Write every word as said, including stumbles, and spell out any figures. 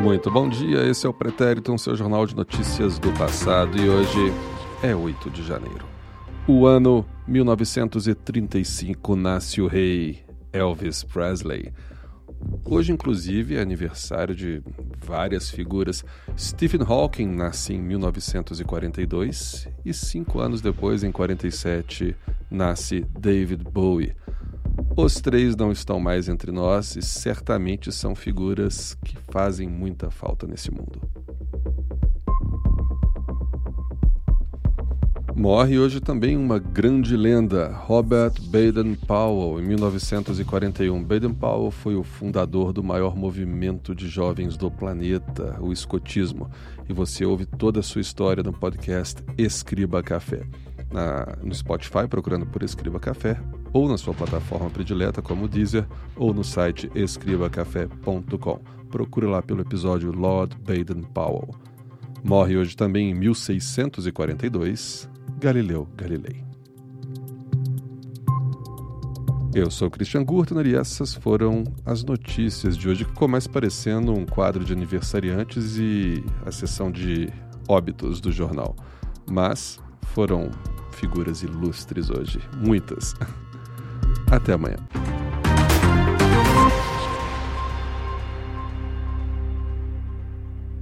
Muito bom dia, esse é o Pretérito, um seu jornal de notícias do passado, e hoje é oito de janeiro. O ano mil novecentos e trinta e cinco nasce o rei Elvis Presley. Hoje, inclusive, é aniversário de várias figuras. Stephen Hawking nasce em mil novecentos e quarenta e dois e cinco anos depois, em quarenta e sete, nasce David Bowie. Os três não estão mais entre nós e certamente são figuras que fazem muita falta nesse mundo. Morre hoje também uma grande lenda, Robert Baden-Powell, em mil novecentos e quarenta e um. Baden-Powell foi o fundador do maior movimento de jovens do planeta, o escotismo, e você ouve toda a sua história no podcast Escriba Café. Na, no Spotify, procurando por Escriba Café, ou na sua plataforma predileta, como o Deezer, ou no site escriba café ponto com. Procure lá pelo episódio Lord Baden-Powell. Morre hoje também, em mil seiscentos e quarenta e dois, Galileu Galilei. Eu sou Christian Gurtner e essas foram as notícias de hoje, que ficou mais parecendo um quadro de aniversariantes e a sessão de óbitos do jornal. Mas foram figuras ilustres hoje, muitas. Até amanhã.